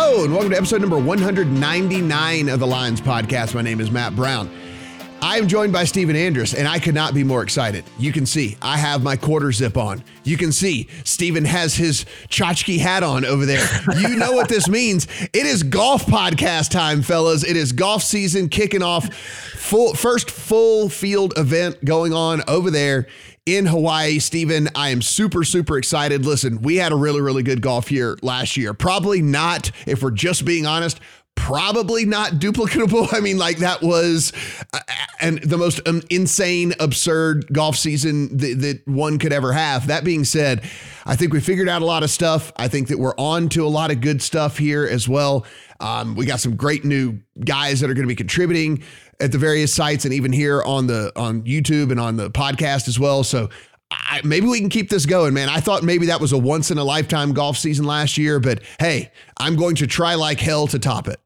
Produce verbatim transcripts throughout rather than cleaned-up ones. Hello, and welcome to episode number one hundred ninety-nine of the Lions Podcast. My name is Matt Brown. I am joined by Steven Andrus, and I could not be more excited. You can see I have my quarter zip on. You can see Steven has his tchotchke hat on over there. You know what this means. It is golf podcast time, fellas. It is golf season kicking off. Full first full field event going on over there in Hawaii. Steven, I am super, super excited. Listen, we had a really, really good golf year last year. Probably not, if we're just being honest, probably not duplicatable. I mean, like that was uh, and the most um, insane, absurd golf season th- that one could ever have. That being said, I think we figured out a lot of stuff. I think that we're on to a lot of good stuff here as well. Um, we got some great new guys that are going to be contributing at the various sites and even here on the on YouTube and on the podcast as well. So I, maybe we can keep this going, man. I thought maybe that was a once in a lifetime golf season last year, but hey, I'm going to try like hell to top it.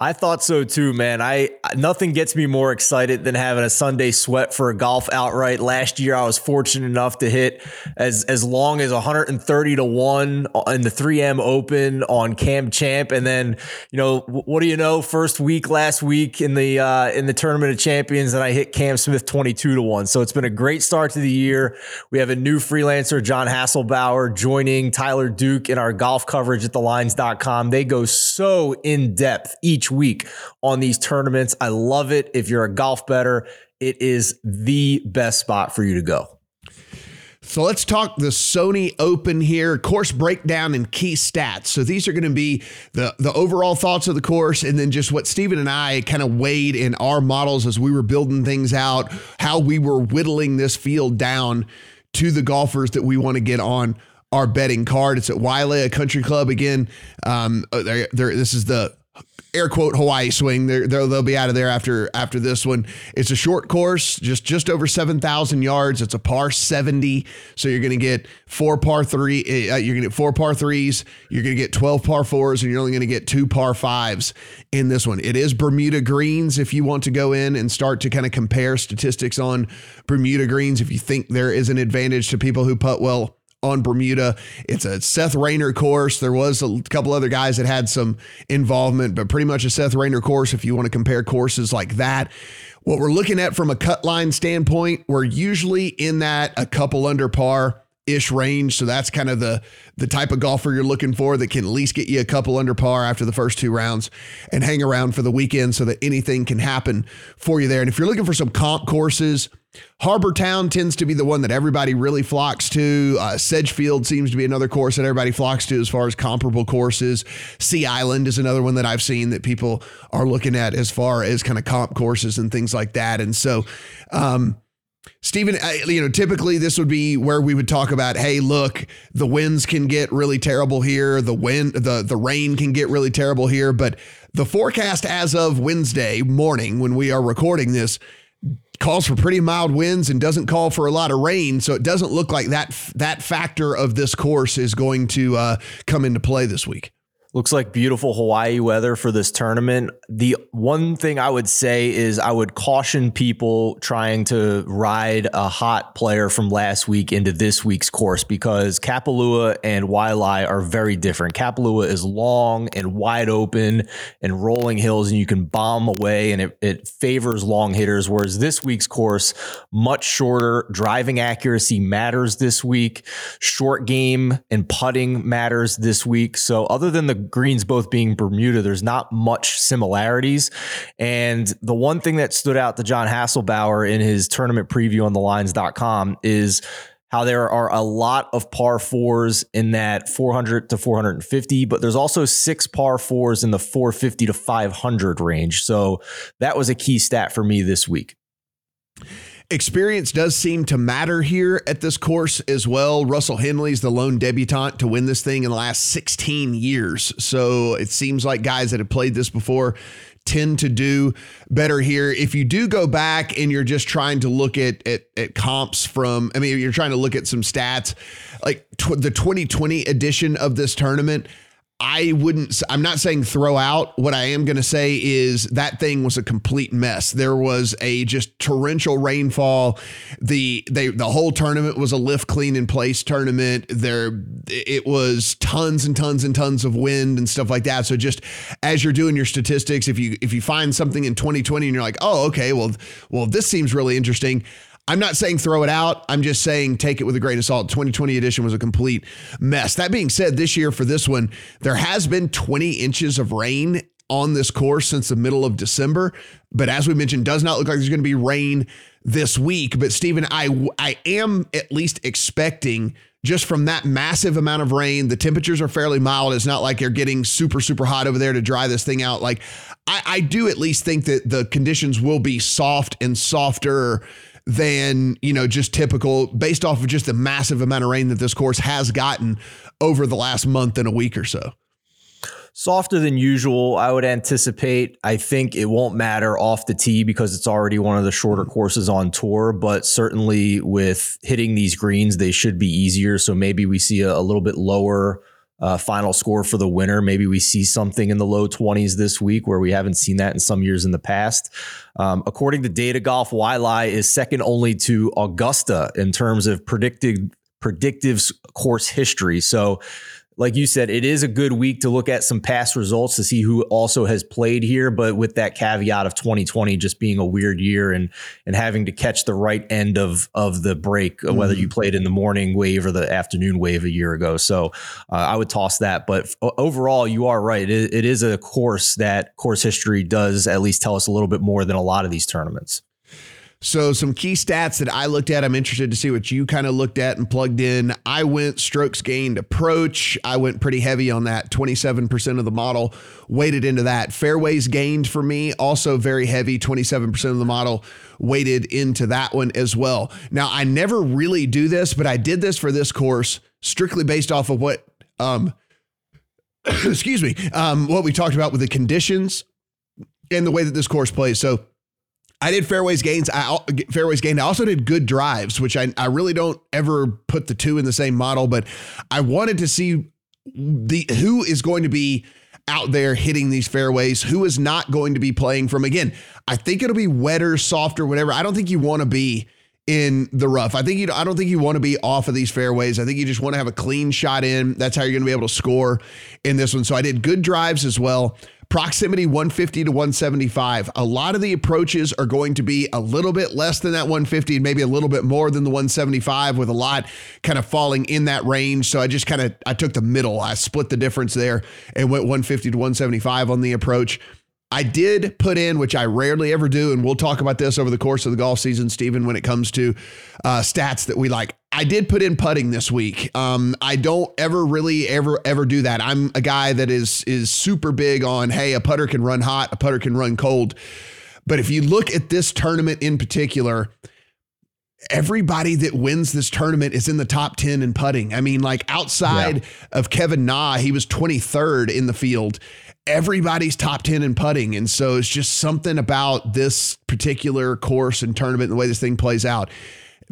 I thought so too, man. I nothing gets me more excited than having a Sunday sweat for a golf outright. Last year, I was fortunate enough to hit as as long as one hundred thirty to one in the three M Open on Cam Champ, and then you know what do you know? First week last week in the uh, in the Tournament of Champions, and I hit Cam Smith twenty-two to one. So it's been a great start to the year. We have a new freelancer, John Hasselbauer, joining Tyler Duke in our golf coverage at the lines dot com. They go so in depth each week on these tournaments. I love it. If you're a golf bettor, it is the best spot for you to go. So let's talk the Sony Open here, course breakdown and key stats. So these are going to be the, the overall thoughts of the course and then just what Steven and I kind of weighed in our models as we were building things out, how we were whittling this field down to the golfers that we want to get on our betting card. It's at Wailea Country Club again. Um, they're, they're, this is the air quote Hawaii swing. They're, they're, they'll be out of there after after this one. It's a short course, just just over seven thousand yards. It's a par seventy. So you're going to get four par three. Uh, you're going to get four par threes. You're going to get twelve par fours, and you're only going to get two par fives in this one. It is Bermuda greens. If you want to go in and start to kind of compare statistics on Bermuda greens, if you think there is an advantage to people who putt well on Bermuda. It's a Seth Raynor course. There was a couple other guys that had some involvement, but pretty much a Seth Raynor course if you want to compare courses like that. What we're looking at from a cut line standpoint, we're usually in that a couple under par ish range. So that's kind of the, the type of golfer you're looking for that can at least get you a couple under par after the first two rounds and hang around for the weekend so that anything can happen for you there. And if you're looking for some comp courses, Harbor Town tends to be the one that everybody really flocks to. Uh, Sedgefield seems to be another course that everybody flocks to as far as comparable courses. Sea Island is another one that I've seen that people are looking at as far as kind of comp courses and things like that. And so, um, Steven, I, you know, typically this would be where we would talk about, hey, look, the winds can get really terrible here. The wind, the, the rain can get really terrible here. But the forecast as of Wednesday morning when we are recording this calls for pretty mild winds and doesn't call for a lot of rain. So it doesn't look like that that factor of this course is going to uh, come into play this week. Looks like beautiful Hawaii weather for this tournament. The one thing I would say is I would caution people trying to ride a hot player from last week into this week's course because Kapalua and Wailea are very different. Kapalua is long and wide open and rolling hills, and you can bomb away, and it, it favors long hitters, whereas this week's course, much shorter. Driving accuracy matters this week. Short game and putting matters this week. So other than the greens both being Bermuda, there's not much similarities. And the one thing that stood out to John Hasselbauer in his tournament preview on the lines dot com is how there are a lot of par fours in that four hundred to four fifty, but there's also six par fours in the four fifty to five hundred range. So that was a key stat for me this week. Experience does seem to matter here at this course as well. Russell Henley's the lone debutant to win this thing in the last sixteen years. So it seems like guys that have played this before tend to do better here. If you do go back and you're just trying to look at at, at comps from, I mean, you're trying to look at some stats, like tw- the twenty twenty edition of this tournament, I wouldn't, I'm not saying throw out. What I am going to say is that thing was a complete mess. There was a just torrential rainfall. The, they, the whole tournament was a lift, clean in place tournament. There, it was tons and tons and tons of wind and stuff like that. So just as you're doing your statistics, if you, if you find something in twenty twenty and you're like, oh, okay, well, well, this seems really interesting. I'm not saying throw it out. I'm just saying take it with a grain of salt. twenty twenty edition was a complete mess. That being said, this year for this one, there has been twenty inches of rain on this course since the middle of December. But as we mentioned, does not look like there's going to be rain this week. But Steven, I, I am at least expecting, just from that massive amount of rain, the temperatures are fairly mild. It's not like they're getting super, super hot over there to dry this thing out. Like I, I do at least think that the conditions will be soft and softer than, you know, just typical based off of just the massive amount of rain that this course has gotten over the last month and a week or so. Softer than usual, I would anticipate. I think it won't matter off the tee because it's already one of the shorter courses on tour, but certainly with hitting these greens, they should be easier. So maybe we see a, a little bit lower uh, final score for the winner. Maybe we see something in the low twenties this week where we haven't seen that in some years in the past. Um, according to Data Golf, Wailea is second only to Augusta in terms of predicted predictive course history. So like you said, it is a good week to look at some past results to see who also has played here, but with that caveat of twenty twenty just being a weird year and and having to catch the right end of of the break, mm-hmm. whether you played in the morning wave or the afternoon wave a year ago. So uh, I would toss that. But overall, you are right. It, it is a course that course history does at least tell us a little bit more than a lot of these tournaments. So some key stats that I looked at, I'm interested to see what you kind of looked at and plugged in. I went strokes gained approach. I went pretty heavy on that. twenty-seven percent of the model weighted into that. Fairways gained for me, also very heavy. twenty-seven percent of the model weighted into that one as well. Now, I never really do this, but I did this for this course strictly based off of what, um, excuse me, um, what we talked about with the conditions and the way that this course plays. So I did fairways gains. I fairways gained. I also did good drives, which I, I really don't ever put the two in the same model, but I wanted to see the who is going to be out there hitting these fairways, who is not going to be playing from. Again, I think it'll be wetter, softer, whatever. I don't think you want to be in the rough. I think you I don't think you want to be off of these fairways. I think you just want to have a clean shot in. That's how you're going to be able to score in this one. So I did good drives as well. Proximity one fifty to one seventy-five. A lot of the approaches are going to be a little bit less than that one fifty and maybe a little bit more than the one seventy-five, with a lot kind of falling in that range. So I just kind of, I took the middle, I split the difference there and went one fifty to one seventy-five on the approach. I did put in, which I rarely ever do, and we'll talk about this over the course of the golf season, Steven, when it comes to uh, stats that we like. I did put in putting this week. Um, I don't ever really ever, ever do that. I'm a guy that is is super big on, hey, a putter can run hot, a putter can run cold. But if you look at this tournament in particular, everybody that wins this tournament is in the top ten in putting. I mean, like outside yeah. of Kevin Na, he was twenty-third in the field. Everybody's top ten in putting. And so it's just something about this particular course and tournament, the way this thing plays out.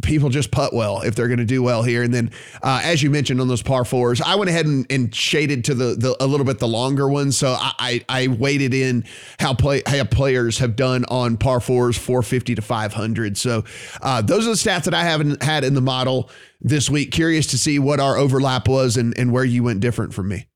People just putt well if they're going to do well here. And then, uh, as you mentioned on those par fours, I went ahead and, and shaded to the, the a little bit the longer ones. So I I, I weighted in how play how players have done on par fours, four fifty to five hundred. So uh, those are the stats that I haven't had in the model this week. Curious to see what our overlap was and, and where you went different from me.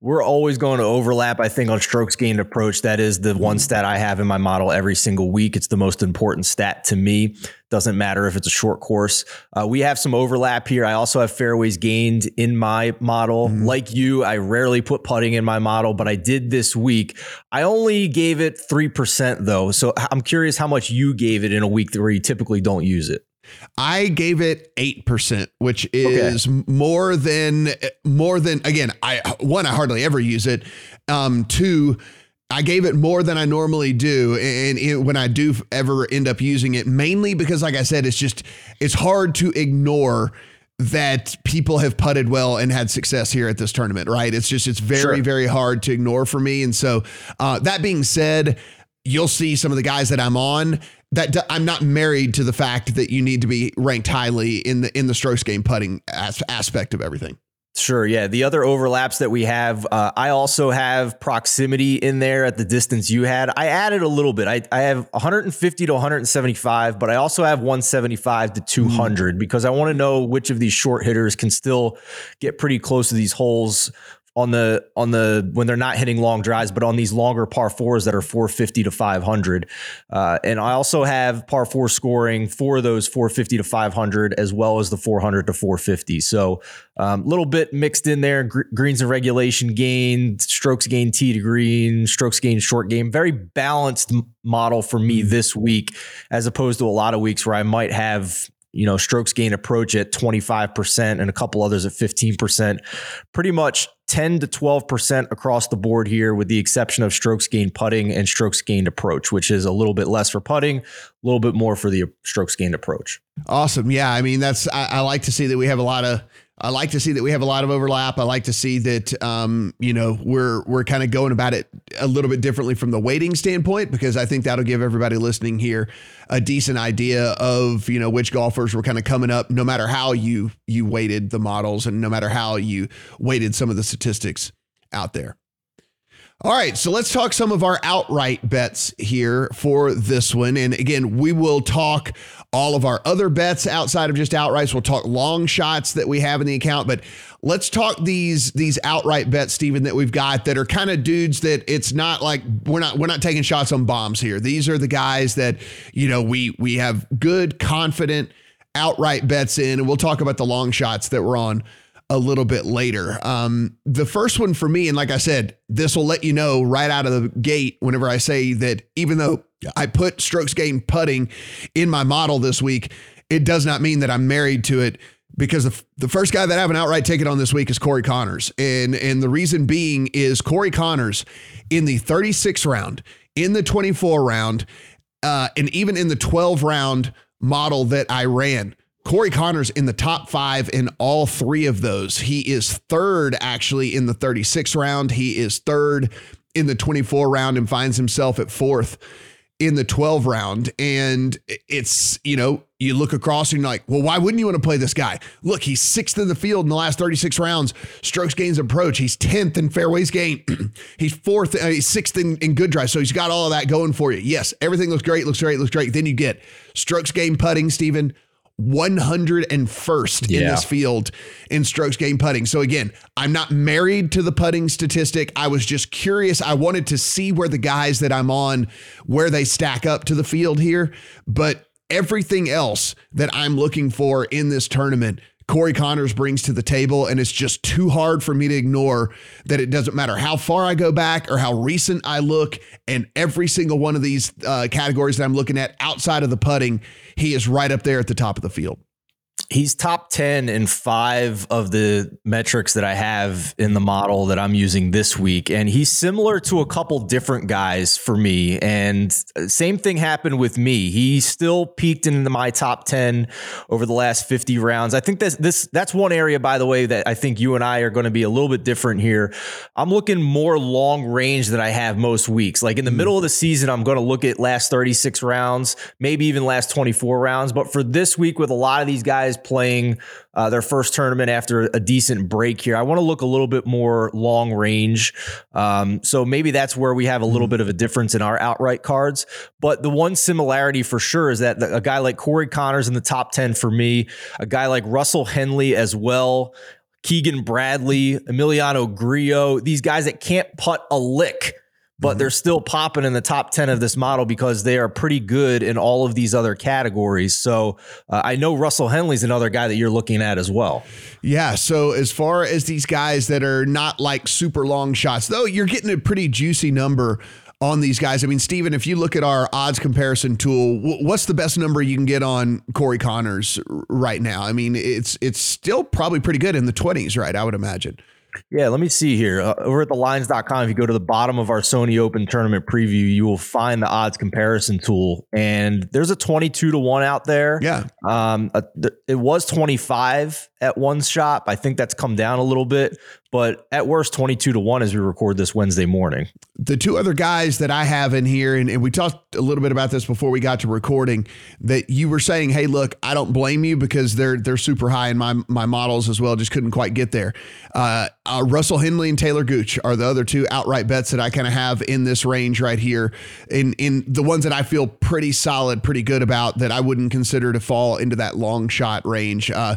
We're always going to overlap, I think, on strokes gained approach. That is the one stat I have in my model every single week. It's the most important stat to me. Doesn't matter if it's a short course. Uh, we have some overlap here. I also have fairways gained in my model. Mm-hmm. Like you, I rarely put putting in my model, but I did this week. I only gave it three percent though. So I'm curious how much you gave it in a week where you typically don't use it. I gave it eight percent, which is okay. more than more than again, I one, I hardly ever use it. Um, two, I gave it more than I normally do. And it, when I do ever end up using it, mainly because, like I said, it's just it's hard to ignore that people have putted well and had success here at this tournament. Right. It's just it's very, sure. very hard to ignore for me. And so uh, that being said, you'll see some of the guys that I'm on that do, I'm not married to the fact that you need to be ranked highly in the in the strokes game putting as, aspect of everything. Sure. Yeah. The other overlaps that we have, uh, I also have proximity in there at the distance you had. I added a little bit. I, I have one fifty to one seventy-five, but I also have one seventy-five to two hundred mm. because I want to know which of these short hitters can still get pretty close to these holes on the, on the, when they're not hitting long drives, but on these longer par fours that are four fifty to five hundred. Uh, and I also have par four scoring for those four fifty to five hundred, as well as the four hundred to four fifty. So a um, little bit mixed in there, gr- greens and regulation gain, strokes gain, tee to green, strokes gain, short game, very balanced m- model for me this week, as opposed to a lot of weeks where I might have, you know, strokes gain approach at twenty-five percent and a couple others at fifteen percent, pretty much ten to twelve percent across the board here, with the exception of strokes gained putting and strokes gained approach, which is a little bit less for putting, a little bit more for the strokes gained approach. Awesome. Yeah. I mean, that's, I, I like to see that we have a lot of, I like to see that we have a lot of overlap. I like to see that, um, you know, we're, we're kind of going about it a little bit differently from the weighting standpoint, because I think that'll give everybody listening here a decent idea of, you know, which golfers were kind of coming up, no matter how you, you weighted the models and no matter how you weighted some of the statistics out there. All right, so let's talk some of our outright bets here for this one. And again, we will talk all of our other bets outside of just outrights. We'll talk long shots that we have in the account, but let's talk these these outright bets, Steven, that we've got that are kind of dudes that it's not like we're not we're not taking shots on bombs here. These are the guys that, you know, we we have good, confident outright bets in, and we'll talk about the long shots that we're on a little bit later. Um, the first one for me, and like I said, this will let you know right out of the gate whenever I say that even though I put strokes gained putting in my model this week, it does not mean that I'm married to it, because the, f- the first guy that I have an outright ticket on this week is Corey Connors. And, and the reason being is Corey Connors in the thirty-six round, in the twenty-four round, uh, and even in the twelve round model that I ran, Corey Connors in the top five in all three of those. He is third actually in the thirty-six round. He is third in the twenty-four round and finds himself at fourth in the twelve round. And it's, you know, you look across and you're like, well, why wouldn't you want to play this guy? Look, he's sixth in the field in the last thirty-six rounds, strokes gains approach. He's tenth in fairways gain. He's fourth, uh, he's sixth in, in good drive. So he's got all of that going for you. Yes, everything looks great, looks great, looks great. Then you get strokes gain putting, Steven, one hundred first yeah. in this field in strokes gained putting. So again, I'm not married to the putting statistic. I was just curious. I wanted to see where the guys that I'm on, where they stack up to the field here, but everything else that I'm looking for in this tournament, Corey Connors brings to the table, and it's just too hard for me to ignore that it doesn't matter how far I go back or how recent I look. And every single one of these uh, categories that I'm looking at outside of the putting, he is right up there at the top of the field. He's top ten in five of the metrics that I have in the model that I'm using this week. And he's similar to a couple different guys for me. And same thing happened with me. He still peaked into my top ten over the last fifty rounds. I think that's, this, that's one area, by the way, that I think you and I are going to be a little bit different here. I'm looking more long range than I have most weeks. Like in the middle of the season, I'm going to look at last thirty-six rounds, maybe even last twenty-four rounds. But for this week, with a lot of these guys playing uh, their first tournament after a decent break here, I want to look a little bit more long range. Um, so maybe that's where we have a little bit of a difference in our outright cards. But the one similarity for sure is that a guy like Corey Connors in the top ten for me, a guy like Russell Henley as well, Keegan Bradley, Emiliano Grillo, these guys that can't putt a lick, but they're still popping in the top ten of this model because they are pretty good in all of these other categories. So uh, I know Russell Henley's another guy that you're looking at as well. Yeah. So as far as these guys that are not like super long shots, though, you're getting a pretty juicy number on these guys. I mean, Steven, if you look at our odds comparison tool, what's the best number you can get on Corey Connors right now? I mean, it's, it's still probably pretty good in the twenties, right? I would imagine. Yeah, let me see here. Uh, over at the lines dot com, if you go to the bottom of our Sony Open tournament preview, you will find the odds comparison tool. And there's a twenty-two to one out there. Yeah. Um, a, th- it was twenty-five at one shop. I think that's come down a little bit. but at worst twenty-two to one as we record this Wednesday morning. The two other guys that I have in here, and, and we talked a little bit about this before we got to recording, that you were saying, hey, look, I don't blame you because they're they're super high in my my models as well. Just couldn't quite get there. Uh, uh, Russell Henley and Taylor Gooch are the other two outright bets that I kind of have in this range right here, in, in the ones that I feel pretty solid, pretty good about, that I wouldn't consider to fall into that long shot range. Uh,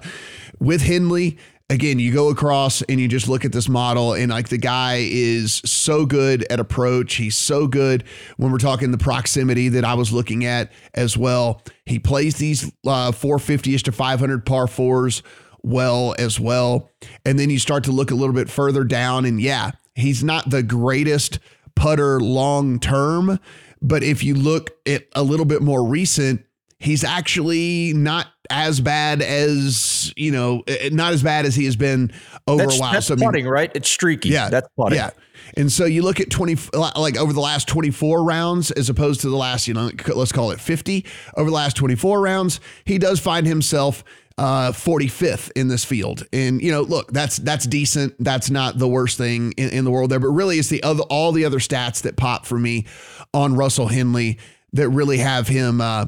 with Henley, again, you go across and you just look at this model, and like, the guy is so good at approach. He's so good when we're talking the proximity that I was looking at as well. He plays these uh, four fifty-ish to five hundred par fours well as well. And then you start to look a little bit further down, and yeah, he's not the greatest putter long term, but if you look at a little bit more recent, he's actually not as bad as, you know, not as bad as he has been over that's, a while. That's so, I mean, putting, right? It's streaky. Yeah. That's putting. Yeah. And so you look at twenty, like over the last twenty-four rounds, as opposed to the last, you know, let's call it fifty, over the last twenty-four rounds, he does find himself uh, forty-fifth in this field. And, you know, look, that's, that's decent. That's not the worst thing in, in the world there, but really it's the other, all the other stats that pop for me on Russell Henley that really have him, uh,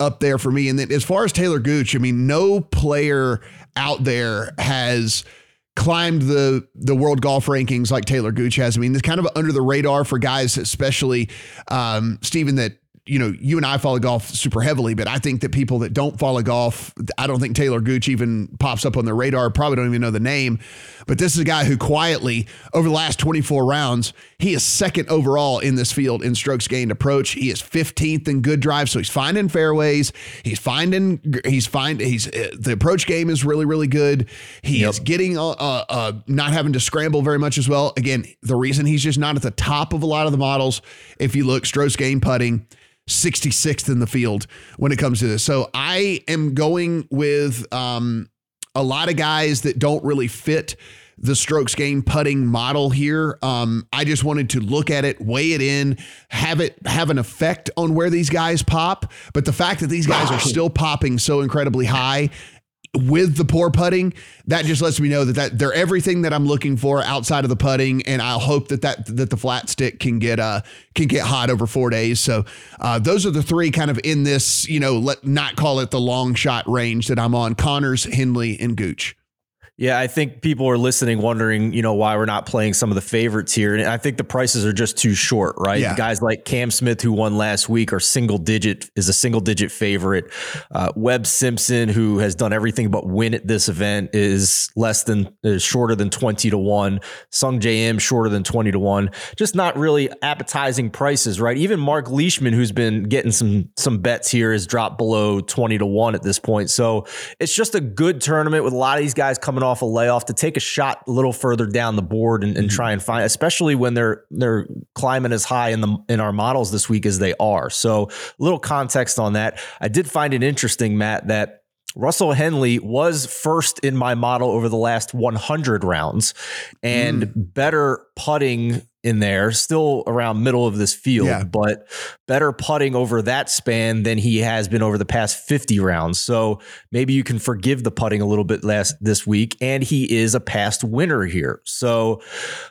up there for me. And then as far as Taylor Gooch, I mean, no player out there has climbed the the world golf rankings like Taylor Gooch has. I mean, it's kind of under the radar for guys, especially um, Steven, that, you know, you and I follow golf super heavily, but I think that people that don't follow golf, I don't think Taylor Gooch even pops up on their radar, probably don't even know the name. But this is a guy who quietly, over the last twenty-four rounds, he is second overall in this field in strokes gained approach. He is fifteenth in good drive. So he's finding fairways. He's finding, he's finding, he's, the approach game is really, really good. He yep. is getting, uh, uh, not having to scramble very much as well. Again, the reason he's just not at the top of a lot of the models, if you look, strokes gained putting, sixty-sixth in the field when it comes to this. So I am going with um, a lot of guys that don't really fit the strokes game putting model here. Um, I just wanted to look at it, weigh it in, have it have an effect on where these guys pop. But the fact that these guys are still popping so incredibly high with the poor putting, that just lets me know that, that they're everything that I'm looking for outside of the putting. And I'll hope that that, that the flat stick can get, uh, can get hot over four days. So, uh, those are the three kind of in this, you know, let not call it the long shot range that I'm on: Connors, Henley, and Gooch. Yeah, I think people are listening, wondering, you know, why we're not playing some of the favorites here. And I think the prices are just too short, right? Yeah. Guys like Cam Smith, who won last week, are single digit, is a single digit favorite. Uh, Webb Simpson, who has done everything but win at this event, is less than, is shorter than twenty to one. Sung Jae Im, shorter than twenty to one. Just not really appetizing prices, right? Even Mark Leishman, who's been getting some, some bets here, has dropped below twenty to one at this point. So it's just a good tournament with a lot of these guys coming off off a layoff to take a shot a little further down the board and, and try and find, especially when they're they're climbing as high in the in our models this week as they are. So a little context on that. I did find it interesting, Matt, that Russell Henley was first in my model over the last one hundred rounds and mm. better putting in there, still around middle of this field, yeah. but better putting over that span than he has been over the past fifty rounds. So maybe you can forgive the putting a little bit last this week, and he is a past winner here. So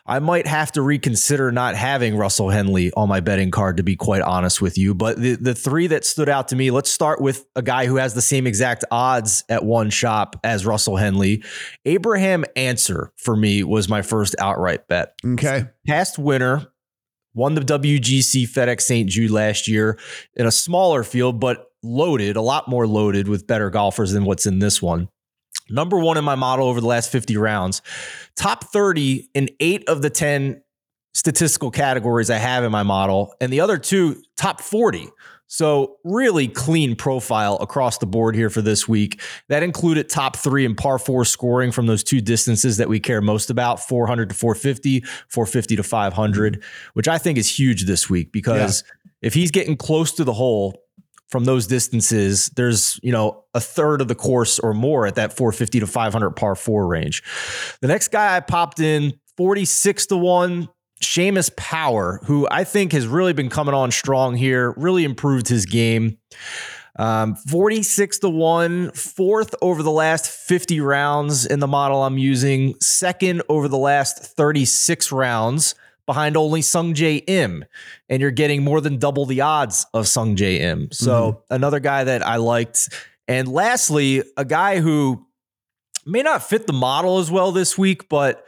I might have to reconsider not having Russell Henley on my betting card, to be quite honest with you. But the, the three that stood out to me, let's start with a guy who has the same exact odds at one shop as Russell Henley. Abraham Ancer for me was my first outright bet. Okay. Past winner, won the W G C FedEx Saint Jude last year in a smaller field, but loaded, a lot more loaded with better golfers than what's in this one. Number one in my model over the last fifty rounds, top thirty in eight of the ten statistical categories I have in my model, and the other two, top forty. So really clean profile across the board here for this week. That included top three in par four scoring from those two distances that we care most about, four hundred to four fifty, four fifty to five hundred, which I think is huge this week, because yeah. if he's getting close to the hole from those distances, there's, you know, a third of the course or more at that four fifty to five hundred par four range. The next guy I popped in, forty-six to one. Seamus Power, who I think has really been coming on strong here, really improved his game. Um, forty-six to one, fourth over the last fifty rounds in the model I'm using, second over the last thirty-six rounds, behind only Sung Jae Im. And you're getting more than double the odds of Sung Jae Im. So mm-hmm. another guy that I liked. And lastly, a guy who may not fit the model as well this week, but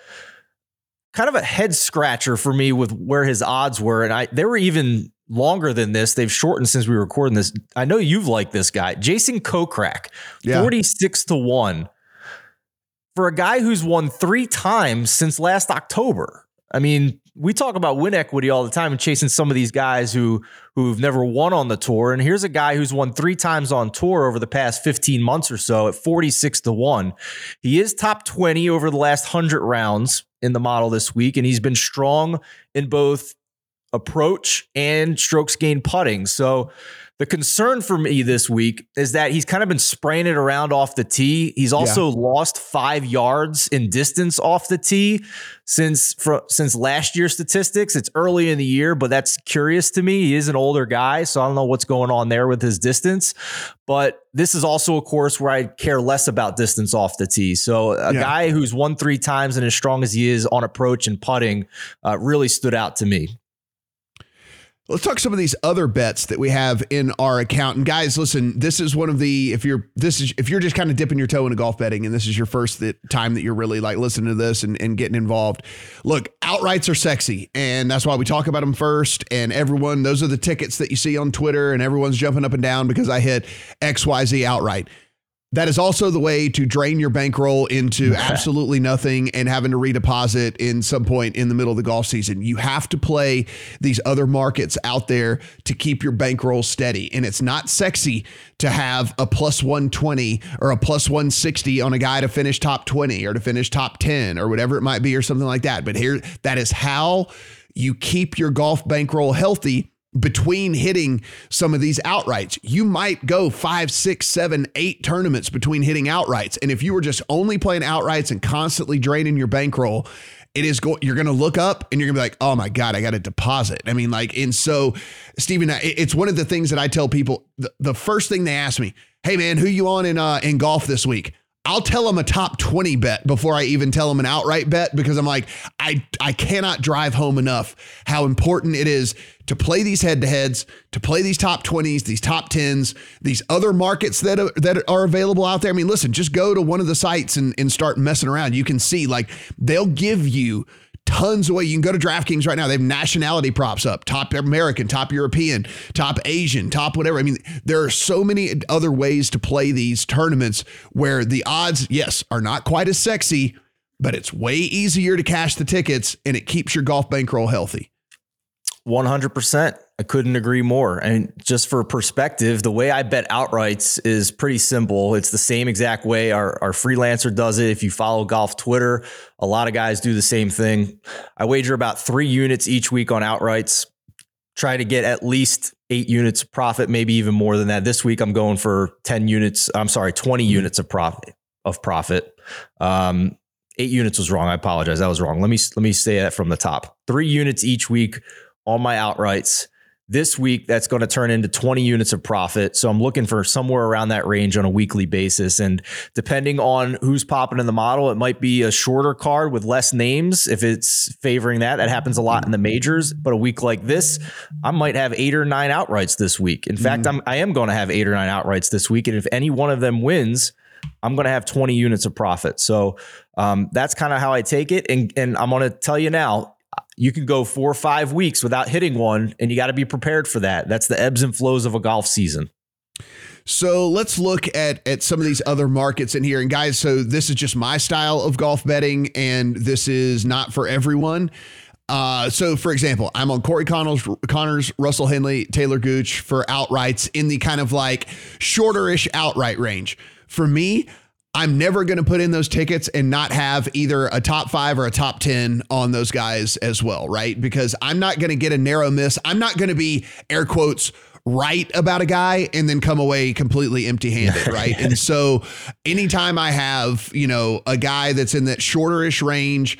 kind of a head scratcher for me with where his odds were. And I, they were even longer than this. They've shortened since we were recording this. I know you've liked this guy, Jason Kokrak, yeah. forty-six to one for a guy who's won three times since last October. I mean, we talk about win equity all the time and chasing some of these guys who who've never won on the tour. And here's a guy who's won three times on tour over the past fifteen months or so at forty-six to one. He is top twenty over the last one hundred rounds in the model this week, and he's been strong in both approach and strokes gained putting. So the concern for me this week is that he's kind of been spraying it around off the tee. He's also yeah. lost five yards in distance off the tee since for, since last year's statistics. It's early in the year, but that's curious to me. He is an older guy, so I don't know what's going on there with his distance. But this is also a course where I care less about distance off the tee. So a yeah. guy who's won three times and as strong as he is on approach and putting uh, really stood out to me. Let's talk some of these other bets that we have in our account. And guys, listen, this is one of the, if you're, this is, if you're just kind of dipping your toe into golf betting and this is your first that time that you're really like listening to this and, and getting involved, look, outrights are sexy. And that's why we talk about them first. And everyone, those are the tickets that you see on Twitter and everyone's jumping up and down because I hit X Y Z outright. That is also the way to drain your bankroll into absolutely nothing and having to redeposit in some point in the middle of the golf season. You have to play these other markets out there to keep your bankroll steady. And it's not sexy to have a plus one twenty or a plus one sixty on a guy to finish top twenty or to finish top ten or whatever it might be or something like that. But here, that is how you keep your golf bankroll healthy. Between hitting some of these outrights, you might go five, six, seven, eight tournaments between hitting outrights. And if you were just only playing outrights and constantly draining your bankroll, it is go- you're going to look up and you're going to be like, oh my God, I got a deposit. I mean, like, and so Steven, it's one of the things that I tell people. The, the first thing they ask me, hey man, who you on in, uh, in golf this week? I'll tell them a top twenty bet before I even tell them an outright bet, because I'm like, I, I cannot drive home enough how important it is to play these head to heads, to play these top twenties, these top tens, these other markets that are, that are available out there. I mean, listen, just go to one of the sites and, and start messing around. You can see like they'll give you tons of ways. You can go to DraftKings right now. They have nationality props up, top American, top European, top Asian, top whatever. I mean, there are so many other ways to play these tournaments where the odds, yes, are not quite as sexy, but it's way easier to cash the tickets and it keeps your golf bankroll healthy. one hundred percent. I couldn't agree more. And just for perspective, the way I bet outrights is pretty simple. It's the same exact way our, our freelancer does it. If you follow golf Twitter, a lot of guys do the same thing. I wager about three units each week on outrights. Try to get at least eight units profit, maybe even more than that. This week, I'm going for ten units. I'm sorry, twenty units of profit of profit. Um, eight units was wrong. I apologize. That was wrong. Let me, let me say that from the top. Three units each week on my outrights. This week, that's going to turn into twenty units of profit. So I'm looking for somewhere around that range on a weekly basis. And depending on who's popping in the model, it might be a shorter card with less names. If it's favoring that, that happens a lot in the majors. But a week like this, I might have eight or nine outrights this week. In fact, mm-hmm. I'm, I am going to have eight or nine outrights this week. And if any one of them wins, I'm going to have twenty units of profit. So um, that's kind of how I take it. And, and I'm going to tell you now, you can go four or five weeks without hitting one, and you got to be prepared for that. That's the ebbs and flows of a golf season. So let's look at, at some of these other markets in here. And guys, so this is just my style of golf betting, and this is not for everyone. Uh, so, for example, I'm on Corey Connors, Connors, Russell Henley, Taylor Gooch for outrights in the kind of like shorter-ish outright range. For me, I'm never going to put in those tickets and not have either a top five or a top ten on those guys as well, right? Because I'm not going to get a narrow miss. I'm not going to be air quotes right about a guy and then come away completely empty handed. Right. And so anytime I have, you know, a guy that's in that shorter-ish range,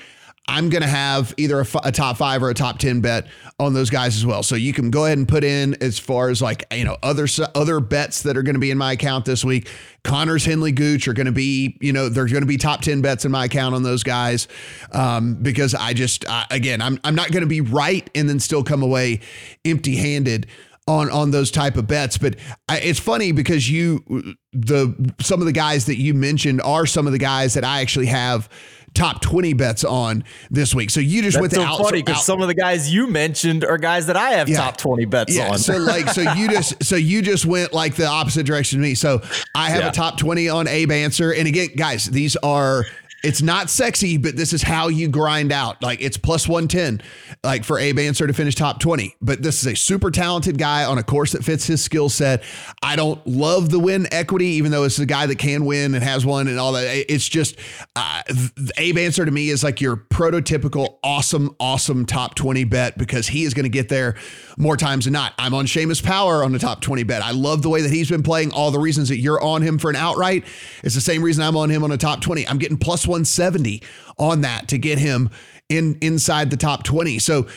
I'm going to have either a, f- a top five or a top ten bet on those guys as well. So you can go ahead and put in as far as like, you know, other, other bets that are going to be in my account this week. Connors, Henley, Gooch are going to be, you know, there's going to be top ten bets in my account on those guys. Um, because I just, I, again, I'm, I'm not going to be right and then still come away empty handed on, on those type of bets. But I, it's funny because you, the, some of the guys that you mentioned are some of the guys that I actually have top twenty bets on this week. So you just That's went so out. That's funny because some of the guys you mentioned are guys that I have yeah. top twenty bets yeah. on. So like, so you just, so you just went like the opposite direction to me. So I have yeah. a top twenty on Abe Ancer. And again, guys, these are, it's not sexy, but this is how you grind out. Like it's plus one ten, like for Abe Ancer to finish top twenty, but this is a super talented guy on a course that fits his skill set. I don't love the win equity, even though it's the guy that can win and has won and all that. It's just, uh, Abe Ancer to me is like your prototypical awesome, awesome top twenty bet because he is going to get there more times than not. I'm on Seamus Power on the top twenty bet. I love the way that he's been playing. All the reasons that you're on him for an outright. It's the same reason I'm on him on a top twenty. I'm getting plus one seventy on that to get him in inside the top twenty. So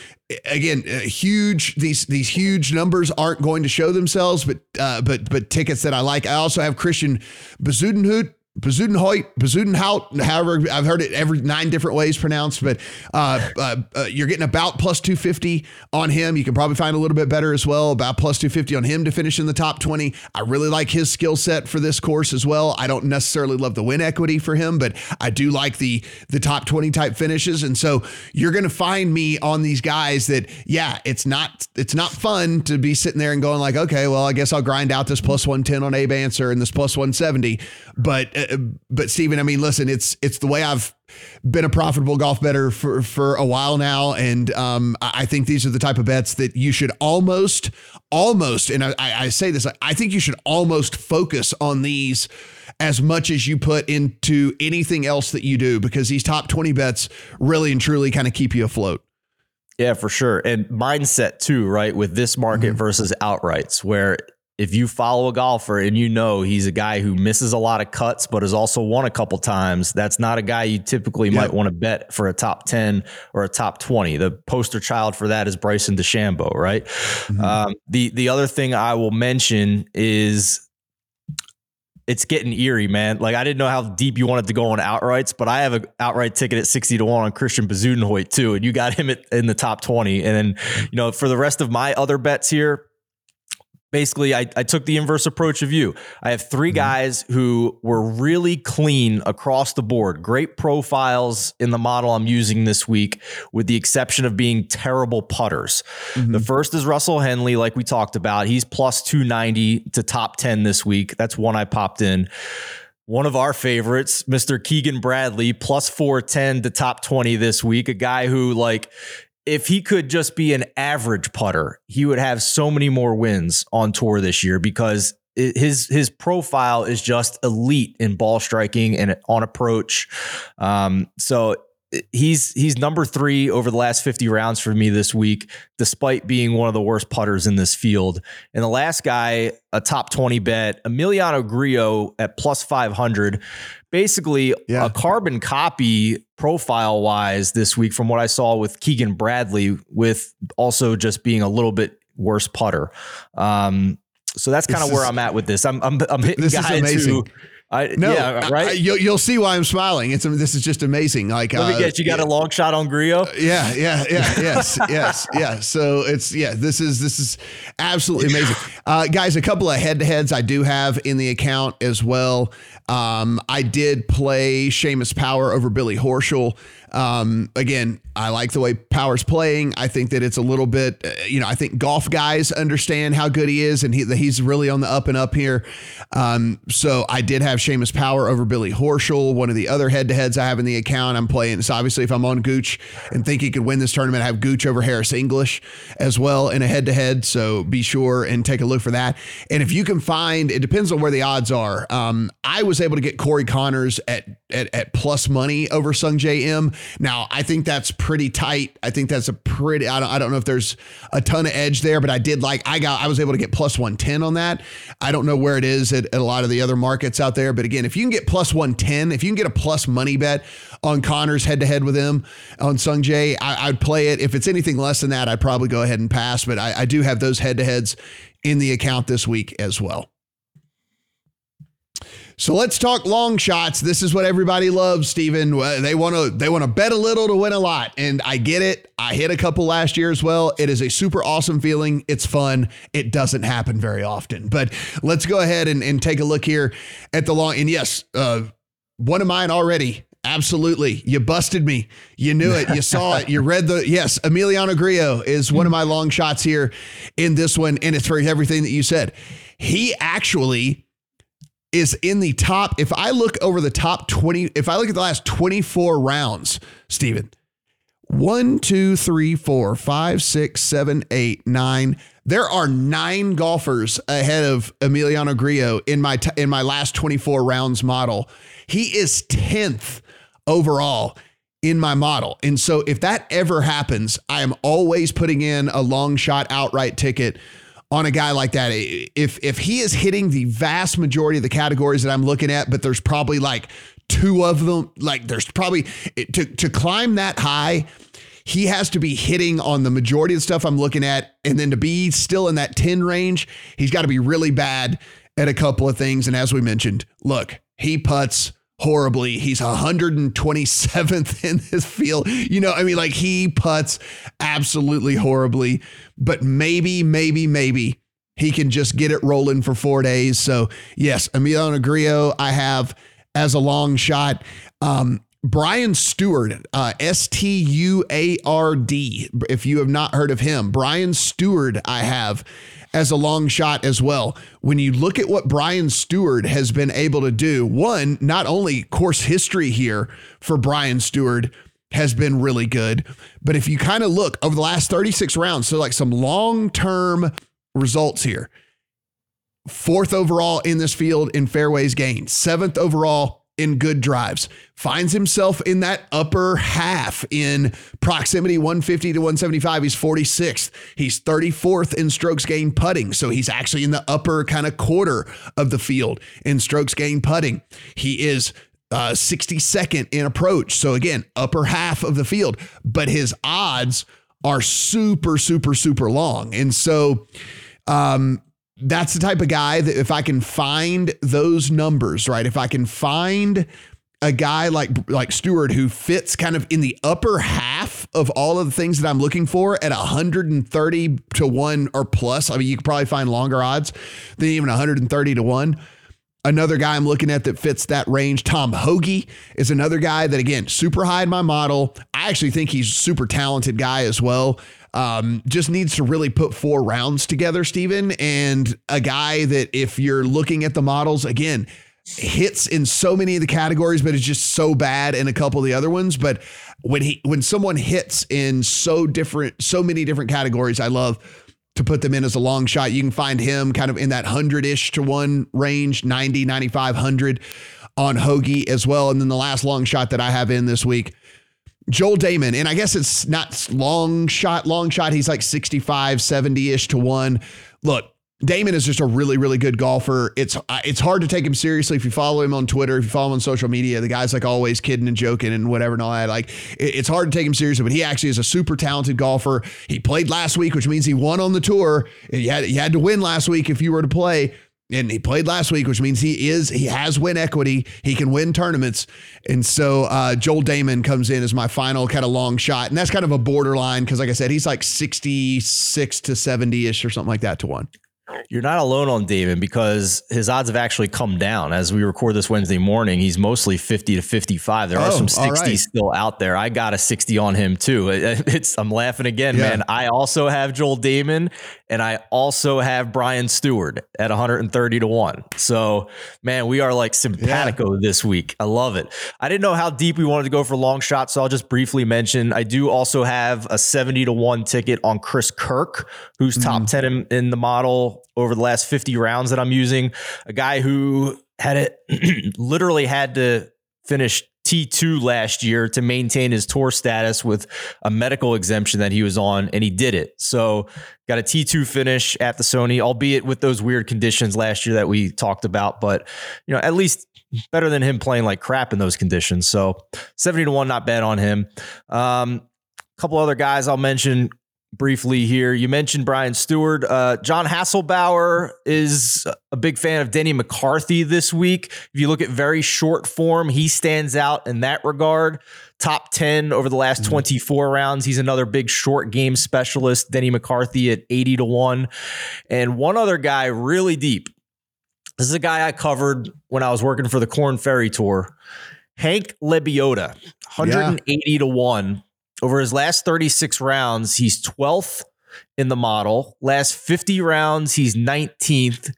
again, uh, huge, these, these huge numbers aren't going to show themselves, but, uh, but, but tickets that I like. I also have Christiaan Bezuidenhout, Bezuidenhout, Bezuidenhout, however, I've heard it every nine different ways pronounced, but uh, uh, uh, you're getting about plus two fifty on him. You can probably find a little bit better as well, about plus two fifty on him to finish in the top twenty. I really like his skill set for this course as well. I don't necessarily love the win equity for him, but I do like the the top twenty type finishes. And so you're going to find me on these guys that, yeah, it's not it's not fun to be sitting there and going like, okay, well, I guess I'll grind out this plus one ten on Abe Ancer and this plus one seventy, but uh, But Steven, I mean, listen, it's, it's the way I've been a profitable golf bettor for, for a while now. And um, I think these are the type of bets that you should almost, almost, and I, I say this, I think you should almost focus on these as much as you put into anything else that you do, because these top twenty bets really and truly kind of keep you afloat. Yeah, for sure. And mindset too, right? With this market mm-hmm. versus outrights, where if you follow a golfer and you know he's a guy who misses a lot of cuts, but has also won a couple times, that's not a guy you typically yeah. might want to bet for a top ten or a top twenty. The poster child for that is Bryson DeChambeau, right? Mm-hmm. Um, the the other thing I will mention is it's getting eerie, man. Like I didn't know how deep you wanted to go on outrights, but I have an outright ticket at sixty to one on Christiaan Bezuidenhout too, and you got him at, in the top twenty. And then you know for the rest of my other bets here. Basically, I, I took the inverse approach of you. I have three guys who were really clean across the board. Great profiles in the model I'm using this week, with the exception of being terrible putters. Mm-hmm. The first is Russell Henley, like we talked about. He's plus two ninety to top ten this week. That's one I popped in. One of our favorites, Mister Keegan Bradley, plus four ten to top twenty this week. A guy who, like... if he could just be an average putter, he would have so many more wins on tour this year because it, his his profile is just elite in ball striking and on approach. Um, so he's he's number three over the last fifty rounds for me this week, despite being one of the worst putters in this field. And the last guy, a top twenty bet, Emiliano Grillo at plus five hundred. Basically, yeah. a carbon copy profile wise this week from what I saw with Keegan Bradley, with also just being a little bit worse putter. Um, so that's kind of where I'm at with this. I'm I'm, I'm hitting this guys is who. I, no, yeah, right. I, I, you'll, you'll see why I'm smiling. It's this is just amazing. Like, let me uh, guess, you got yeah. a long shot on Grillo? Yeah, yeah, yeah, yes, yes, yeah. So it's yeah. This is this is absolutely amazing, uh, guys. A couple of head to heads I do have in the account as well. Um, I did play Seamus Power over Billy Horschel. Um, again, I like the way Power's playing. I think that it's a little bit, you know, I think golf guys understand how good he is and he, he's really on the up and up here. Um, so I did have Seamus Power over Billy Horschel. One of the other head to heads I have in the account I'm playing. So obviously if I'm on Gooch and think he could win this tournament, I have Gooch over Harris English as well in a head to head. So be sure and take a look for that. And if you can find, it depends on where the odds are. Um, I was able to get Corey Connors at, at, at plus money over Sung Jae Im. Now, I think that's pretty tight. I think that's a pretty, I don't, I don't know if there's a ton of edge there, but I did like, I got, I was able to get plus one ten on that. I don't know where it is at, at a lot of the other markets out there, there. But again, if you can get plus one ten, if you can get a plus money bet on Connors head-to-head with him on Sung Jae, I, I'd play it. If it's anything less than that, I'd probably go ahead and pass. But I, I do have those head-to-heads in the account this week as well. So let's talk long shots. This is what everybody loves, Steven. They want to they want to bet a little to win a lot. And I get it. I hit a couple last year as well. It is a super awesome feeling. It's fun. It doesn't happen very often. But let's go ahead and, and take a look here at the long. And yes, uh, one of mine already. Absolutely. You busted me. You knew it. You saw it. You read the, yes, Emiliano Grillo is one of my long shots here in this one. And it's for everything that you said. He actually is in the top. If I look over the top twenty, if I look at the last twenty-four rounds, Steven, one, two, three, four, five, six, seven, eight, nine. There are nine golfers ahead of Emiliano Grillo in my, t- in my last twenty-four rounds model. He is tenth overall in my model. And so if that ever happens, I am always putting in a long shot outright ticket on a guy like that. If if he is hitting the vast majority of the categories that I'm looking at, but there's probably like two of them, like there's probably to, to climb that high, he has to be hitting on the majority of the stuff I'm looking at. And then to be still in that ten range, he's got to be really bad at a couple of things. And as we mentioned, look, he putts horribly. He's one hundred twenty-seventh in this field. You know, I mean, like he putts absolutely horribly, but maybe, maybe, maybe he can just get it rolling for four days. So yes, Emiliano Grillo I have as a long shot. Um, Brian Stewart, uh, S T U A R D. If you have not heard of him, Brian Stewart, I have as a long shot as well. When you look at what Brian Stewart has been able to do, one, not only course history here for Brian Stewart has been really good, but if you kind of look over the last thirty-six rounds, so like some long-term results here, fourth overall in this field in fairways gained, seventh overall in good drives, finds himself in that upper half in proximity one fifty to one seventy-five. He's forty-sixth. He's thirty-fourth in strokes gained putting. So he's actually in the upper kind of quarter of the field in strokes gained putting. He is uh, sixty-second in approach. So again, upper half of the field, but his odds are super, super, super long. And so, um, that's the type of guy that if I can find those numbers, right? If I can find a guy like, like Stewart who fits kind of in the upper half of all of the things that I'm looking for at one hundred thirty to one or plus, I mean, you could probably find longer odds than even one hundred thirty to one. Another guy I'm looking at that fits that range, Tom Hoge, is another guy that, again, super high in my model. I actually think he's a super talented guy as well. Um, just needs to really put four rounds together, Steven, and a guy that if you're looking at the models, again, hits in so many of the categories, but is just so bad in a couple of the other ones. But when he, when someone hits in so different, so many different categories, I love to put them in as a long shot. You can find him kind of in that hundred ish to one range, ninety, ninety-five, one hundred on Hoge as well. And then the last long shot that I have in this week, Joel Damon, and I guess it's not long shot, long shot. He's like sixty-five, seventy-ish to one. Look, Damon is just a really, really good golfer. It's it's hard to take him seriously if you follow him on Twitter, if you follow him on social media. The guy's like always kidding and joking and whatever and all that. Like it's hard to take him seriously, but he actually is a super talented golfer. He played last week, which means he won on the tour. You had you had to win last week if you were to play. And he played last week, which means he is, he has win equity. He can win tournaments. And so uh, Joel Damon comes in as my final kind of long shot. And that's kind of a borderline. Cause like I said, he's like sixty-six to seventy ish or something like that to one. You're not alone on Damon because his odds have actually come down as we record this Wednesday morning. He's mostly fifty to fifty-five. There oh, are some sixties right. still out there. I got a sixty on him too. It's I'm laughing again, yeah. man. I also have Joel Damon and I also have Brian Stewart at one hundred thirty to one. So man, we are like simpatico yeah. this week. I love it. I didn't know how deep we wanted to go for long shots. So I'll just briefly mention, I do also have a seventy to one ticket on Chris Kirk, who's mm. top ten in, in the model over the last fifty rounds that I'm using, a guy who had it literally had to finish T two last year to maintain his tour status with a medical exemption that he was on, and he did it. So got a T two finish at the Sony, albeit with those weird conditions last year that we talked about, but you know, at least better than him playing like crap in those conditions. So seventy to one, not bad on him. Um, a couple other guys I'll mention briefly here. You mentioned Brian Stewart. Uh, John Hasselbauer is a big fan of Denny McCarthy this week. If you look at very short form, he stands out in that regard. Top ten over the last twenty-four rounds. He's another big short game specialist. Denny McCarthy at eighty to one. And one other guy really deep. This is a guy I covered when I was working for the Corn Ferry Tour. Hank Lebioda, one hundred eighty to one. Over his last thirty-six rounds, he's twelfth in the model. Last fifty rounds, he's nineteenth.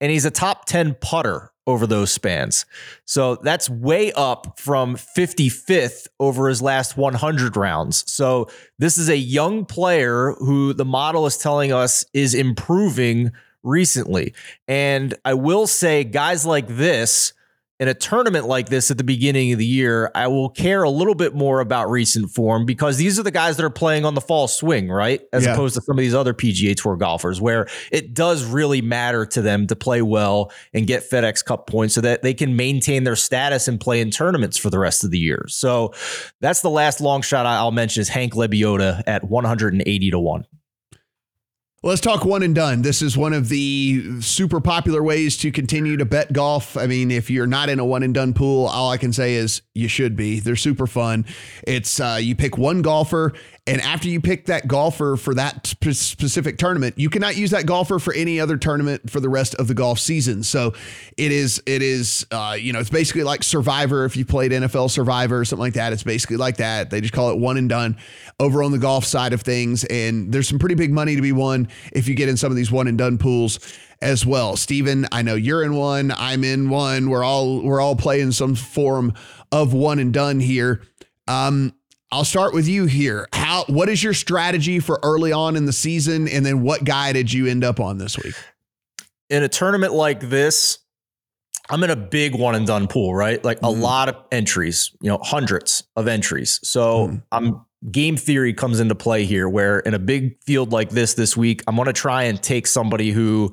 And he's a top ten putter over those spans. So that's way up from fifty-fifth over his last one hundred rounds. So this is a young player who the model is telling us is improving recently. And I will say guys like this, in a tournament like this at the beginning of the year, I will care a little bit more about recent form because these are the guys that are playing on the fall swing, right? As yeah. opposed to some of these other P G A Tour golfers where it does really matter to them to play well and get FedEx Cup points so that they can maintain their status and play in tournaments for the rest of the year. So that's the last long shot I'll mention is Hank Lebioda at one hundred eighty to one. Let's talk one and done. This is one of the super popular ways to continue to bet golf. I mean, if you're not in a one and done pool, all I can say is you should be. They're super fun. It's uh, you pick one golfer, and after you pick that golfer for that sp- specific tournament, you cannot use that golfer for any other tournament for the rest of the golf season. So it is, it is, uh, you know, it's basically like Survivor. If you played N F L Survivor or something like that, it's basically like that. They just call it one and done over on the golf side of things. And there's some pretty big money to be won if you get in some of these one and done pools as well. Steven, I know you're in one, I'm in one. We're all, we're all playing some form of one and done here. Um, I'll start with you here. How, what is your strategy for early on in the season? And then what guy did you end up on this week? In a tournament like this, I'm in a big one and done pool, right? Like mm. a lot of entries, you know, hundreds of entries. So mm. I'm game theory comes into play here where in a big field like this, this week, I'm going to try and take somebody who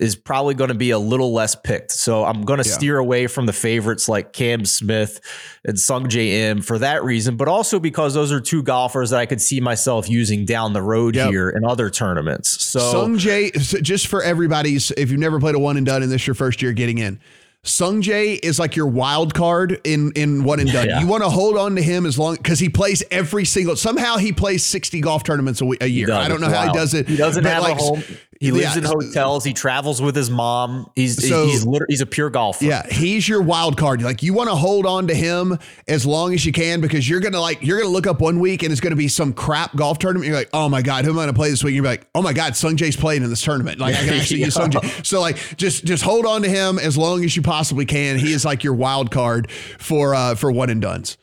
is probably going to be a little less picked. So I'm going to yeah. steer away from the favorites like Cam Smith and Sung Jae Im for that reason, but also because those are two golfers that I could see myself using down the road yep. here in other tournaments. So Sung Jae, just for everybody's, if you've never played a one and done and this is your first year getting in, Sung Jae is like your wild card in, in one and done. Yeah. You want to hold on to him as long because he plays every single. Somehow he plays sixty golf tournaments a, week, a year. I don't know wow. how he does it. He doesn't have like, a home. He lives yeah. in hotels. He travels with his mom. He's so, he's literally, he's a pure golfer. Yeah, he's your wild card. Like you want to hold on to him as long as you can because you're gonna like you're gonna look up one week and it's gonna be some crap golf tournament. You're like, oh my god, who am I gonna play this week? You're like, oh my god, Sung Jae's playing in this tournament. Like I can actually yeah. use Sung Jae. So like just just hold on to him as long as you possibly can. He is like your wild card for uh, for one and dones.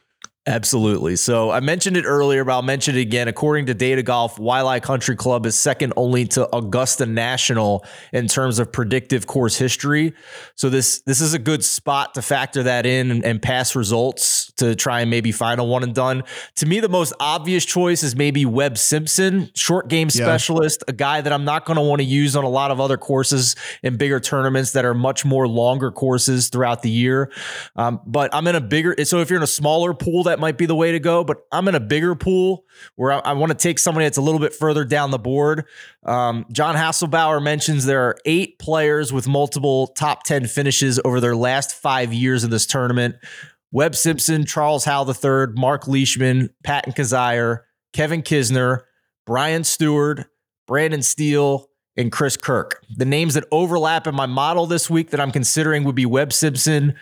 Absolutely. So I mentioned it earlier, but I'll mention it again. According to Data Golf, Wailea Country Club is second only to Augusta National in terms of predictive course history. So this this is a good spot to factor that in and, and past results to try and maybe find a one and done. To me, the most obvious choice is maybe Webb Simpson, short game yeah. specialist, a guy that I'm not going to want to use on a lot of other courses in bigger tournaments that are much more longer courses throughout the year. Um, but I'm in a bigger, so if you're in a smaller pool, that might be the way to go, but I'm in a bigger pool where I, I want to take somebody that's a little bit further down the board. Um, John Hasselbauer mentions there are eight players with multiple top ten finishes over their last five years in this tournament. Webb Simpson, Charles Howell the third, Mark Leishman, Patton Kizzire, Kevin Kisner, Brian Stewart, Brandon Steele, and Chris Kirk. The names that overlap in my model this week that I'm considering would be Webb Simpson,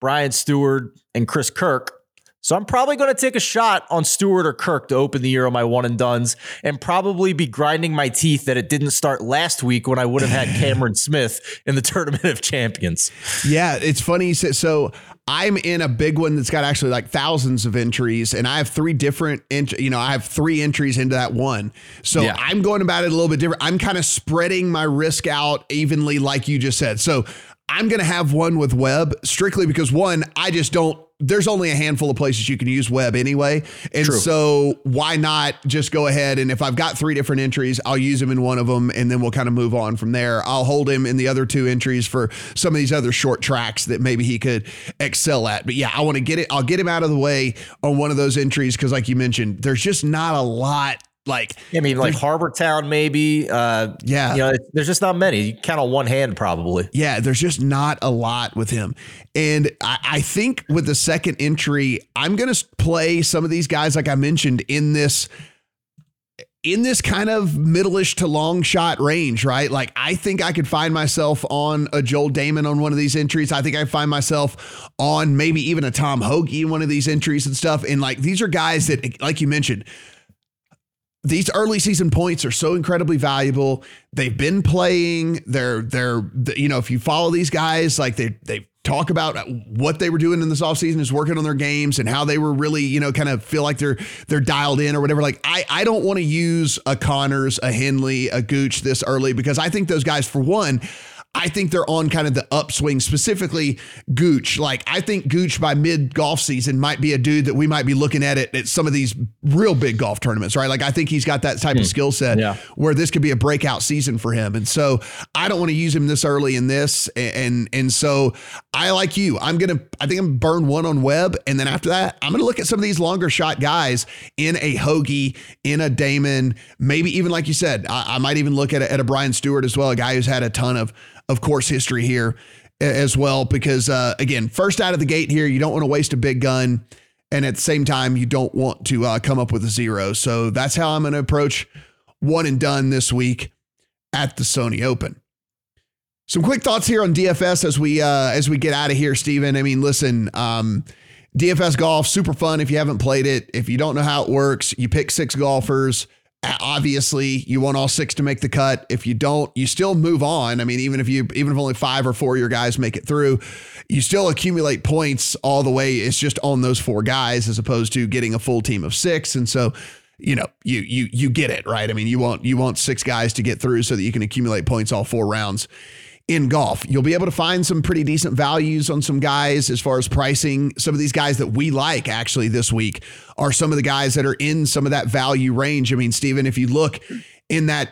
Brian Stewart, and Chris Kirk. So I'm probably going to take a shot on Stewart or Kirk to open the year on my one and dones and probably be grinding my teeth that it didn't start last week when I would have had Cameron Smith in the Tournament of Champions. Yeah, it's funny. So I'm in a big one that's got actually like thousands of entries and I have three different, ent- you know, I have three entries into that one. So yeah. I'm going about it a little bit different. I'm kind of spreading my risk out evenly, like you just said. So I'm going to have one with Webb strictly because one, I just don't, there's only a handful of places you can use Webb anyway. And True. So why not just go ahead? And if I've got three different entries, I'll use him in one of them and then we'll kind of move on from there. I'll hold him in the other two entries for some of these other short tracks that maybe he could excel at. But yeah, I want to get it. I'll get him out of the way on one of those entries. Cause like you mentioned, there's just not a lot. Like, yeah, I mean, like Harbor Town, maybe. Uh, yeah. You know, there's just not many. You count on one hand, probably. Yeah, there's just not a lot with him. And I, I think with the second entry, I'm going to play some of these guys, like I mentioned, in this in this kind of middle-ish to long shot range, right? Like, I think I could find myself on a Joel Damon on one of these entries. I think I find myself on maybe even a Tom Hoge in one of these entries and stuff. And like, these are guys that, like you mentioned, these early season points are so incredibly valuable. They've been playing. They're, they're, you know, if you follow these guys, like they, they talk about what they were doing in this offseason is working on their games and how they were really, you know, kind of feel like they're, they're dialed in or whatever. Like, I, I don't want to use a Connors, a Henley, a Gooch this early, because I think those guys, for one, I think they're on kind of the upswing, specifically Gooch. Like, I think Gooch by mid golf season might be a dude that we might be looking at it at some of these real big golf tournaments, right? Like, I think he's got that type mm. of skill set yeah. where this could be a breakout season for him. And so I don't want to use him this early in this. And, and, and so I, like you, I'm going to, I think I'm burn one on Webb. And then after that, I'm going to look at some of these longer shot guys in a Hoge, in a Damon, maybe even, like you said, I, I might even look at a, at a Brian Stewart as well, a guy who's had a ton of, of course, history here as well, because uh, again, first out of the gate here, you don't want to waste a big gun. And at the same time, you don't want to uh, come up with a zero. So that's how I'm going to approach one and done this week at the Sony Open. Some quick thoughts here on D F S as we, uh, as we get out of here, Steven. I mean, listen, um, D F S golf, super fun. If you haven't played it, if you don't know how it works, you pick six golfers. Obviously, you want all six to make the cut. If you don't, you still move on. I mean, even if you, even if only five or four of your guys make it through, you still accumulate points all the way. It's just on those four guys as opposed to getting a full team of six. And so, you know, you, you, you get it, right? I mean, you want, you want six guys to get through so that you can accumulate points all four rounds. In golf, you'll be able to find some pretty decent values on some guys as far as pricing. Some of these guys that we like actually this week are some of the guys that are in some of that value range. I mean, Steven, if you look in that,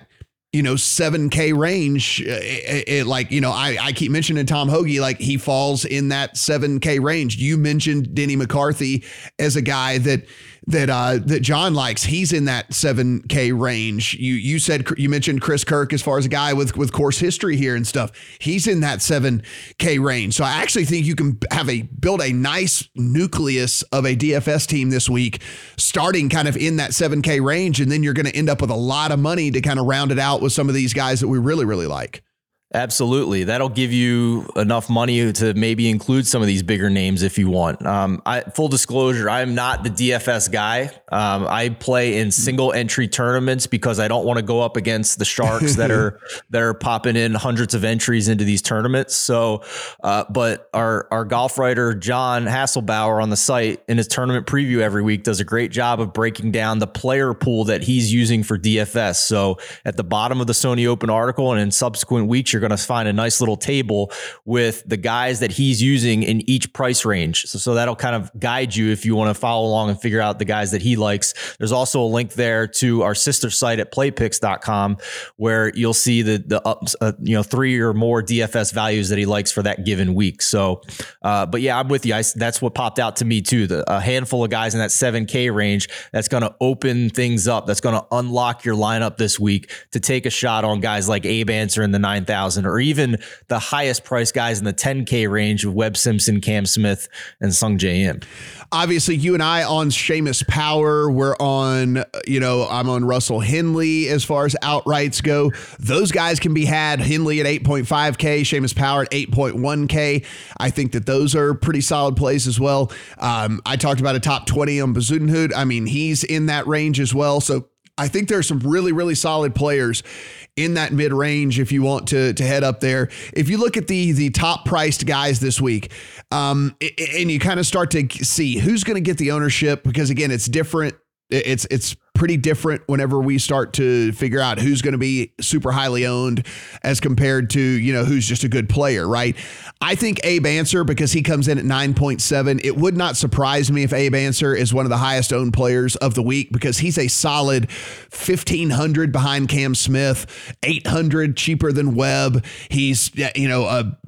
you know, seven K range, it, it, it like, you know, I, I keep mentioning Tom Hoge, like he falls in that seven K range. You mentioned Denny McCarthy as a guy that, that, uh, that John likes. He's in that seven K range. You, you said, you mentioned Chris Kirk as far as a guy with, with course history here and stuff. He's in that seven K range. So I actually think you can have a, build a nice nucleus of a D F S team this week, starting kind of in that seven K range. And then you're going to end up with a lot of money to kind of round it out with some of these guys that we really, really like. Absolutely. That'll give you enough money to maybe include some of these bigger names if you want. Um, I, full disclosure, I'm not the D F S guy. Um, I play in single entry tournaments because I don't want to go up against the sharks that are that are popping in hundreds of entries into these tournaments. So, uh, but our our golf writer, John Hasselbauer, on the site in his tournament preview every week does a great job of breaking down the player pool that he's using for D F S. So at the bottom of the Sony Open article and in subsequent weeks, you're going to find a nice little table with the guys that he's using in each price range. So, so that'll kind of guide you if you want to follow along and figure out the guys that he likes. There's also a link there to our sister site at play picks dot com where you'll see the, the ups, uh, you know, three or more D F S values that he likes for that given week. So, uh, but yeah, I'm with you. I, that's what popped out to me too. The, a handful of guys in that seven K range, that's going to open things up. That's going to unlock your lineup this week to take a shot on guys like Abe Ancer in the nine thousand. Or even the highest price guys in the ten K range of Webb Simpson, Cam Smith, and Sung Jae Im. Obviously, you and I on Seamus Power. We're on, you know, I'm on Russell Henley as far as outrights go. Those guys can be had. Henley at eight point five K, Seamus Power at eight point one K. I think that those are pretty solid plays as well. Um, I talked about a top twenty on Bezuidenhout. I mean, he's in that range as well. So I think there's some really, really solid players in that mid range. If you want to, to head up there, if you look at the, the top priced guys this week, um, and you kind of start to see who's going to get the ownership, because again, it's different. It's, it's pretty different whenever we start to figure out who's going to be super highly owned as compared to, you know, who's just a good player, right? I think Abe Ancer, because he comes in at nine point seven, it would not surprise me if Abe Ancer is one of the highest owned players of the week, because he's a solid fifteen hundred behind Cam Smith, eight hundred cheaper than Webb. He's, you know, a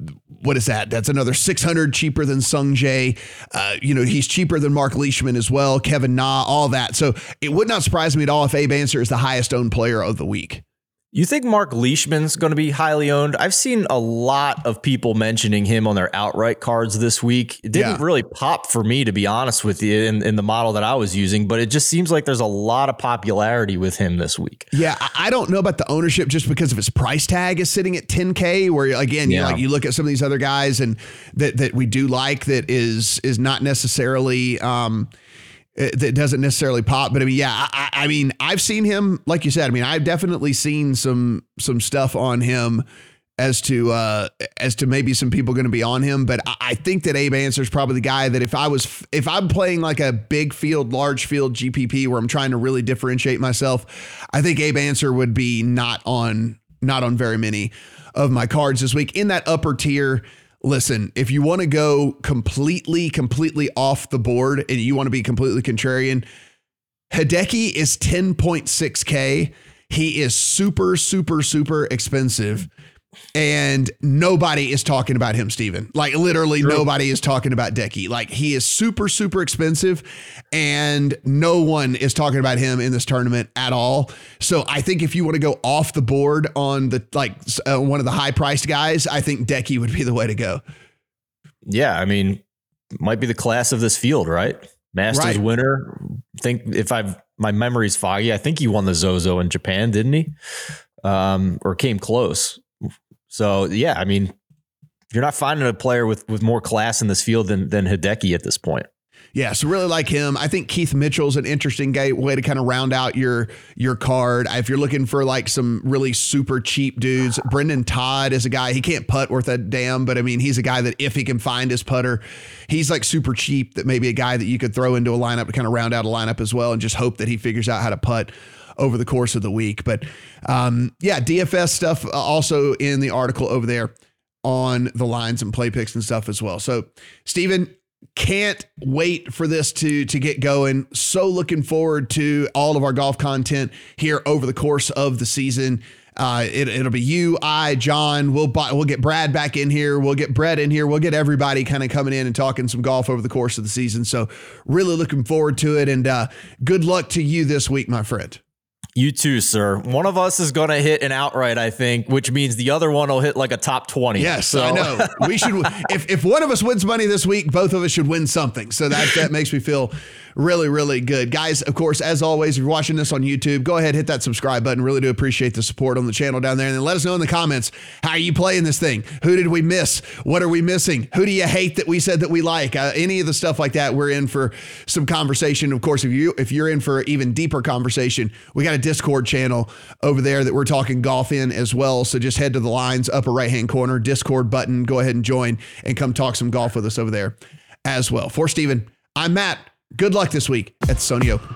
What is that? That's another six hundred cheaper than Sung Jae. Uh, you know, he's cheaper than Mark Leishman as well, Kevin Na, all that. So it would not surprise me at all if Abe Ancer is the highest owned player of the week. You think Mark Leishman's going to be highly owned? I've seen a lot of people mentioning him on their outright cards this week. It didn't yeah. really pop for me, to be honest with you, in, in the model that I was using, but it just seems like there's a lot of popularity with him this week. Yeah, I don't know about the ownership just because of his price tag is sitting at ten K, where, again, yeah. you, like, you look at some of these other guys and that that we do like that is is not necessarily... Um, that doesn't necessarily pop, but I mean, yeah, I, I mean, I've seen him, like you said, I mean, I've definitely seen some, some stuff on him as to, uh, as to maybe some people going to be on him, but I, I think that Abe Ancer is probably the guy that if I was, if I'm playing like a big field, large field G P P where I'm trying to really differentiate myself, I think Abe Ancer would be not on, not on very many of my cards this week in that upper tier. Listen, if you want to go completely, completely off the board and you want to be completely contrarian, Hideki is ten point six K. He is super, super, super expensive. And nobody is talking about him, Steven. Like, literally True. Nobody is talking about Hideki. Like, he is super, super expensive, and no one is talking about him in this tournament at all. So I think if you want to go off the board on the, like, uh, one of the high priced guys, I think Hideki would be the way to go. Yeah. I mean, might be the class of this field, right? Masters right. winner. Think if I've, my memory's foggy. I think he won the Zozo in Japan, didn't he? Um, or came close. So, yeah, I mean, you're not finding a player with with more class in this field than than Hideki at this point. Yeah, so really like him. I think Keith Mitchell's an interesting guy, way to kind of round out your your card. If you're looking for like some really super cheap dudes, Brendan Todd is a guy. He can't putt worth a damn, but I mean, he's a guy that if he can find his putter, he's like super cheap, that maybe a guy that you could throw into a lineup to kind of round out a lineup as well and just hope that he figures out how to putt over the course of the week. But um, yeah, D F S stuff also in the article over there on the lines and play picks and stuff as well. So Steven, can't wait for this to, to get going. So looking forward to all of our golf content here over the course of the season. Uh, it, it'll be you, I, John, we'll buy, we'll get Brad back in here. We'll get Brett in here. We'll get everybody kind of coming in and talking some golf over the course of the season. So really looking forward to it. And uh, good luck to you this week, my friend. You too, sir. One of us is going to hit an outright, I think, which means the other one will hit like a top twenty. Yes, so. I know. We should. If if one of us wins money this week, both of us should win something. So that, that makes me feel really, really good. Guys, of course, as always, if you're watching this on YouTube, go ahead, hit that subscribe button. Really do appreciate the support on the channel down there. And then let us know in the comments, how are you playing this thing? Who did we miss? What are we missing? Who do you hate that we said that we like? Uh, any of the stuff like that, we're in for some conversation. Of course, if, you, if you're in for even deeper conversation, we got to Discord channel over there that we're talking golf in as well. So just head to the lines, upper right hand corner, Discord button, go ahead and join and come talk some golf with us over there as well. For Steven, I'm Matt. Good luck this week at Sony Open.